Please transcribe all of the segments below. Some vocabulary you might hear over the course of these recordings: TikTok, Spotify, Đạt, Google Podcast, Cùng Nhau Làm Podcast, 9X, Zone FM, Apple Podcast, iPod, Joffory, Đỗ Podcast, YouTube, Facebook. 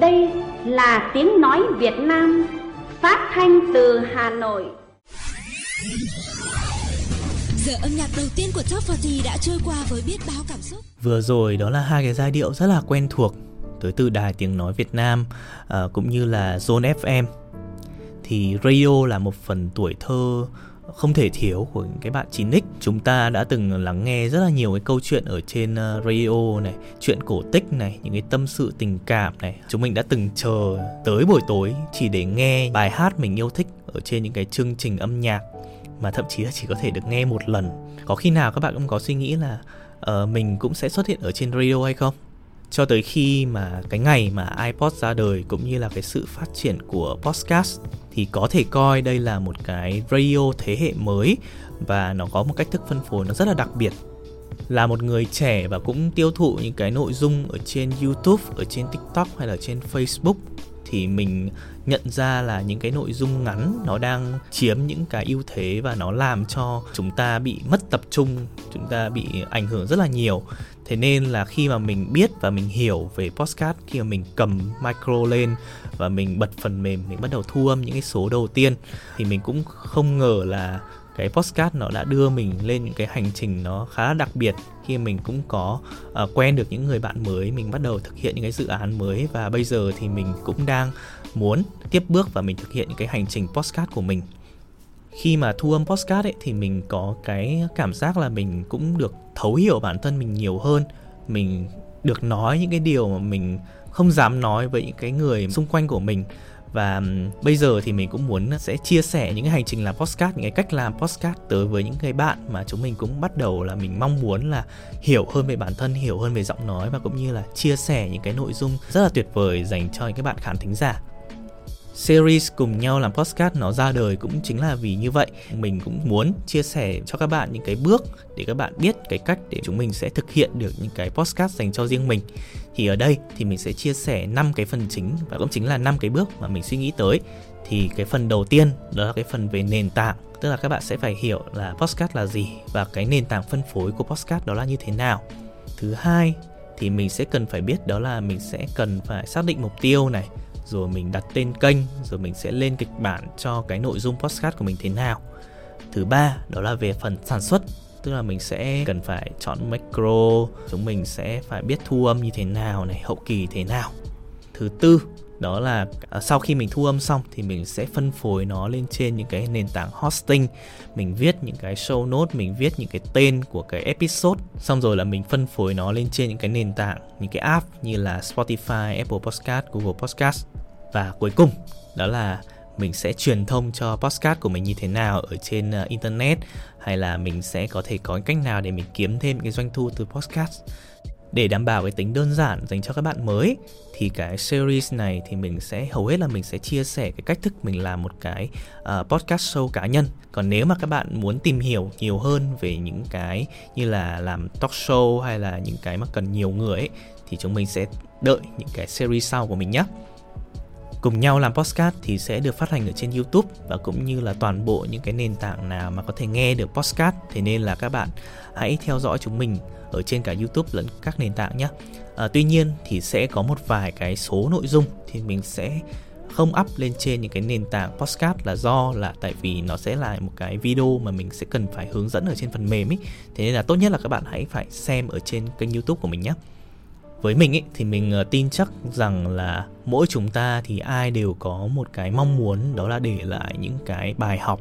Đây là tiếng nói Việt Nam phát thanh từ Hà Nội. Giờ âm nhạc đầu tiên của Joffory đã trôi qua với biết bao cảm xúc. Vừa rồi đó là hai cái giai điệu rất là quen thuộc tới từ Đài Tiếng Nói Việt Nam cũng như là Zone FM. Thì radio là một phần tuổi thơ không thể thiếu của những cái bạn 9X. Chúng ta đã từng lắng nghe rất là nhiều cái câu chuyện ở trên radio này, chuyện cổ tích này, những cái tâm sự tình cảm này. Chúng mình đã từng chờ tới buổi tối chỉ để nghe bài hát mình yêu thích ở trên những cái chương trình âm nhạc mà thậm chí là chỉ có thể được nghe một lần. Có khi nào các bạn cũng có suy nghĩ là mình cũng sẽ xuất hiện ở trên radio hay không? Cho tới khi mà cái ngày mà iPod ra đời cũng như là cái sự phát triển của podcast thì có thể coi đây là một cái radio thế hệ mới, và nó có một cách thức phân phối nó rất là đặc biệt. Là một người trẻ và cũng tiêu thụ những cái nội dung ở trên YouTube, ở trên TikTok hay là trên Facebook, thì mình nhận ra là những cái nội dung ngắn nó đang chiếm những cái ưu thế và nó làm cho chúng ta bị mất tập trung, chúng ta bị ảnh hưởng rất là nhiều. Thế nên là khi mà mình biết và mình hiểu về podcast, khi mà mình cầm micro lên và mình bật phần mềm, mình bắt đầu thu âm những cái số đầu tiên, thì mình cũng không ngờ là cái podcast nó đã đưa mình lên những cái hành trình nó khá là đặc biệt. Khi mình cũng có quen được những người bạn mới, mình bắt đầu thực hiện những cái dự án mới, và bây giờ thì mình cũng đang muốn tiếp bước và mình thực hiện những cái hành trình podcast của mình. Khi mà thu âm podcast ấy, thì mình có cái cảm giác là mình cũng được thấu hiểu bản thân mình nhiều hơn. Mình được nói những cái điều mà mình không dám nói với những cái người xung quanh của mình. Và bây giờ thì mình cũng muốn sẽ chia sẻ những cái hành trình làm podcast, những cái cách làm podcast tới với những cái bạn mà chúng mình cũng bắt đầu là mình mong muốn là hiểu hơn về bản thân, hiểu hơn về giọng nói, và cũng như là chia sẻ những cái nội dung rất là tuyệt vời dành cho những các bạn khán thính giả. Series Cùng Nhau Làm Podcast nó ra đời cũng chính là vì như vậy. Mình cũng muốn chia sẻ cho các bạn những cái bước để các bạn biết cái cách để chúng mình sẽ thực hiện được những cái podcast dành cho riêng mình. Thì ở đây thì mình sẽ chia sẻ 5 cái phần chính, và cũng chính là 5 cái bước mà mình suy nghĩ tới. Thì cái phần đầu tiên đó là cái phần về nền tảng, tức là các bạn sẽ phải hiểu là podcast là gì và cái nền tảng phân phối của podcast đó là như thế nào. Thứ hai thì mình sẽ cần phải biết đó là mình sẽ cần phải xác định mục tiêu này, rồi mình đặt tên kênh, rồi mình sẽ lên kịch bản cho cái nội dung podcast của mình thế nào. Thứ ba đó là về phần sản xuất, tức là mình sẽ cần phải chọn micro, chúng mình sẽ phải biết thu âm như thế nào này, hậu kỳ thế nào. Thứ tư đó là sau khi mình thu âm xong thì mình sẽ phân phối nó lên trên những cái nền tảng hosting. Mình viết những cái show notes, mình viết những cái tên của cái episode, xong rồi là mình phân phối nó lên trên những cái nền tảng, những cái app như là Spotify, Apple Podcast, Google Podcast. Và cuối cùng đó là mình sẽ truyền thông cho podcast của mình như thế nào ở trên internet, hay là mình sẽ có thể có cách nào để mình kiếm thêm những cái doanh thu từ podcast. Để đảm bảo cái tính đơn giản dành cho các bạn mới thì cái series này thì mình sẽ hầu hết là mình sẽ chia sẻ cái cách thức mình làm một cái podcast show cá nhân. Còn nếu mà các bạn muốn tìm hiểu nhiều hơn về những cái như là làm talk show hay là những cái mà cần nhiều người ấy, thì chúng mình sẽ đợi những cái series sau của mình nhé. Cùng Nhau Làm Podcast thì sẽ được phát hành ở trên YouTube và cũng như là toàn bộ những cái nền tảng nào mà có thể nghe được podcast. Thế nên là các bạn hãy theo dõi chúng mình ở trên cả YouTube lẫn các nền tảng nhé. Tuy nhiên thì sẽ có một vài cái số nội dung thì mình sẽ không up lên trên những cái nền tảng podcast, là do là tại vì nó sẽ là một cái video mà mình sẽ cần phải hướng dẫn ở trên phần mềm ấy. Thế nên là tốt nhất là các bạn hãy phải xem ở trên kênh YouTube của mình nhé. Với mình ấy, thì mình tin chắc rằng là mỗi chúng ta thì ai đều có một cái mong muốn, đó là để lại những cái bài học,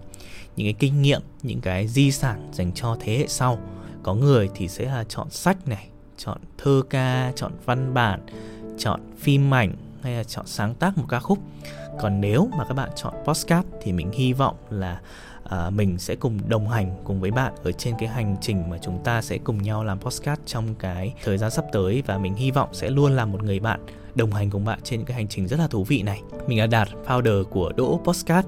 những cái kinh nghiệm, những cái di sản dành cho thế hệ sau. Có người thì sẽ là chọn sách này, chọn thơ ca, chọn văn bản, chọn phim ảnh, hay là chọn sáng tác một ca khúc. Còn nếu mà các bạn chọn podcast thì mình hy vọng là mình sẽ cùng đồng hành cùng với bạn ở trên cái hành trình mà chúng ta sẽ cùng nhau làm podcast trong cái thời gian sắp tới. Và mình hy vọng sẽ luôn là một người bạn đồng hành cùng bạn trên cái hành trình rất là thú vị này. Mình là Đạt, founder của Đỗ Podcast,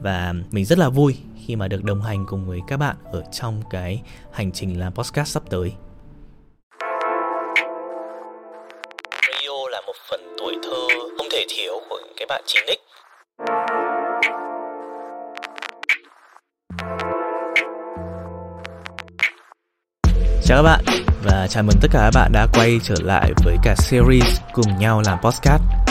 và mình rất là vui khi mà được đồng hành cùng với các bạn ở trong cái hành trình làm podcast sắp tới. Radio là một phần tuổi thơ không thể thiếu của những cái bạn 9X. Chào các bạn và chào mừng tất cả các bạn đã quay trở lại với cả series Cùng Nhau Làm Podcast.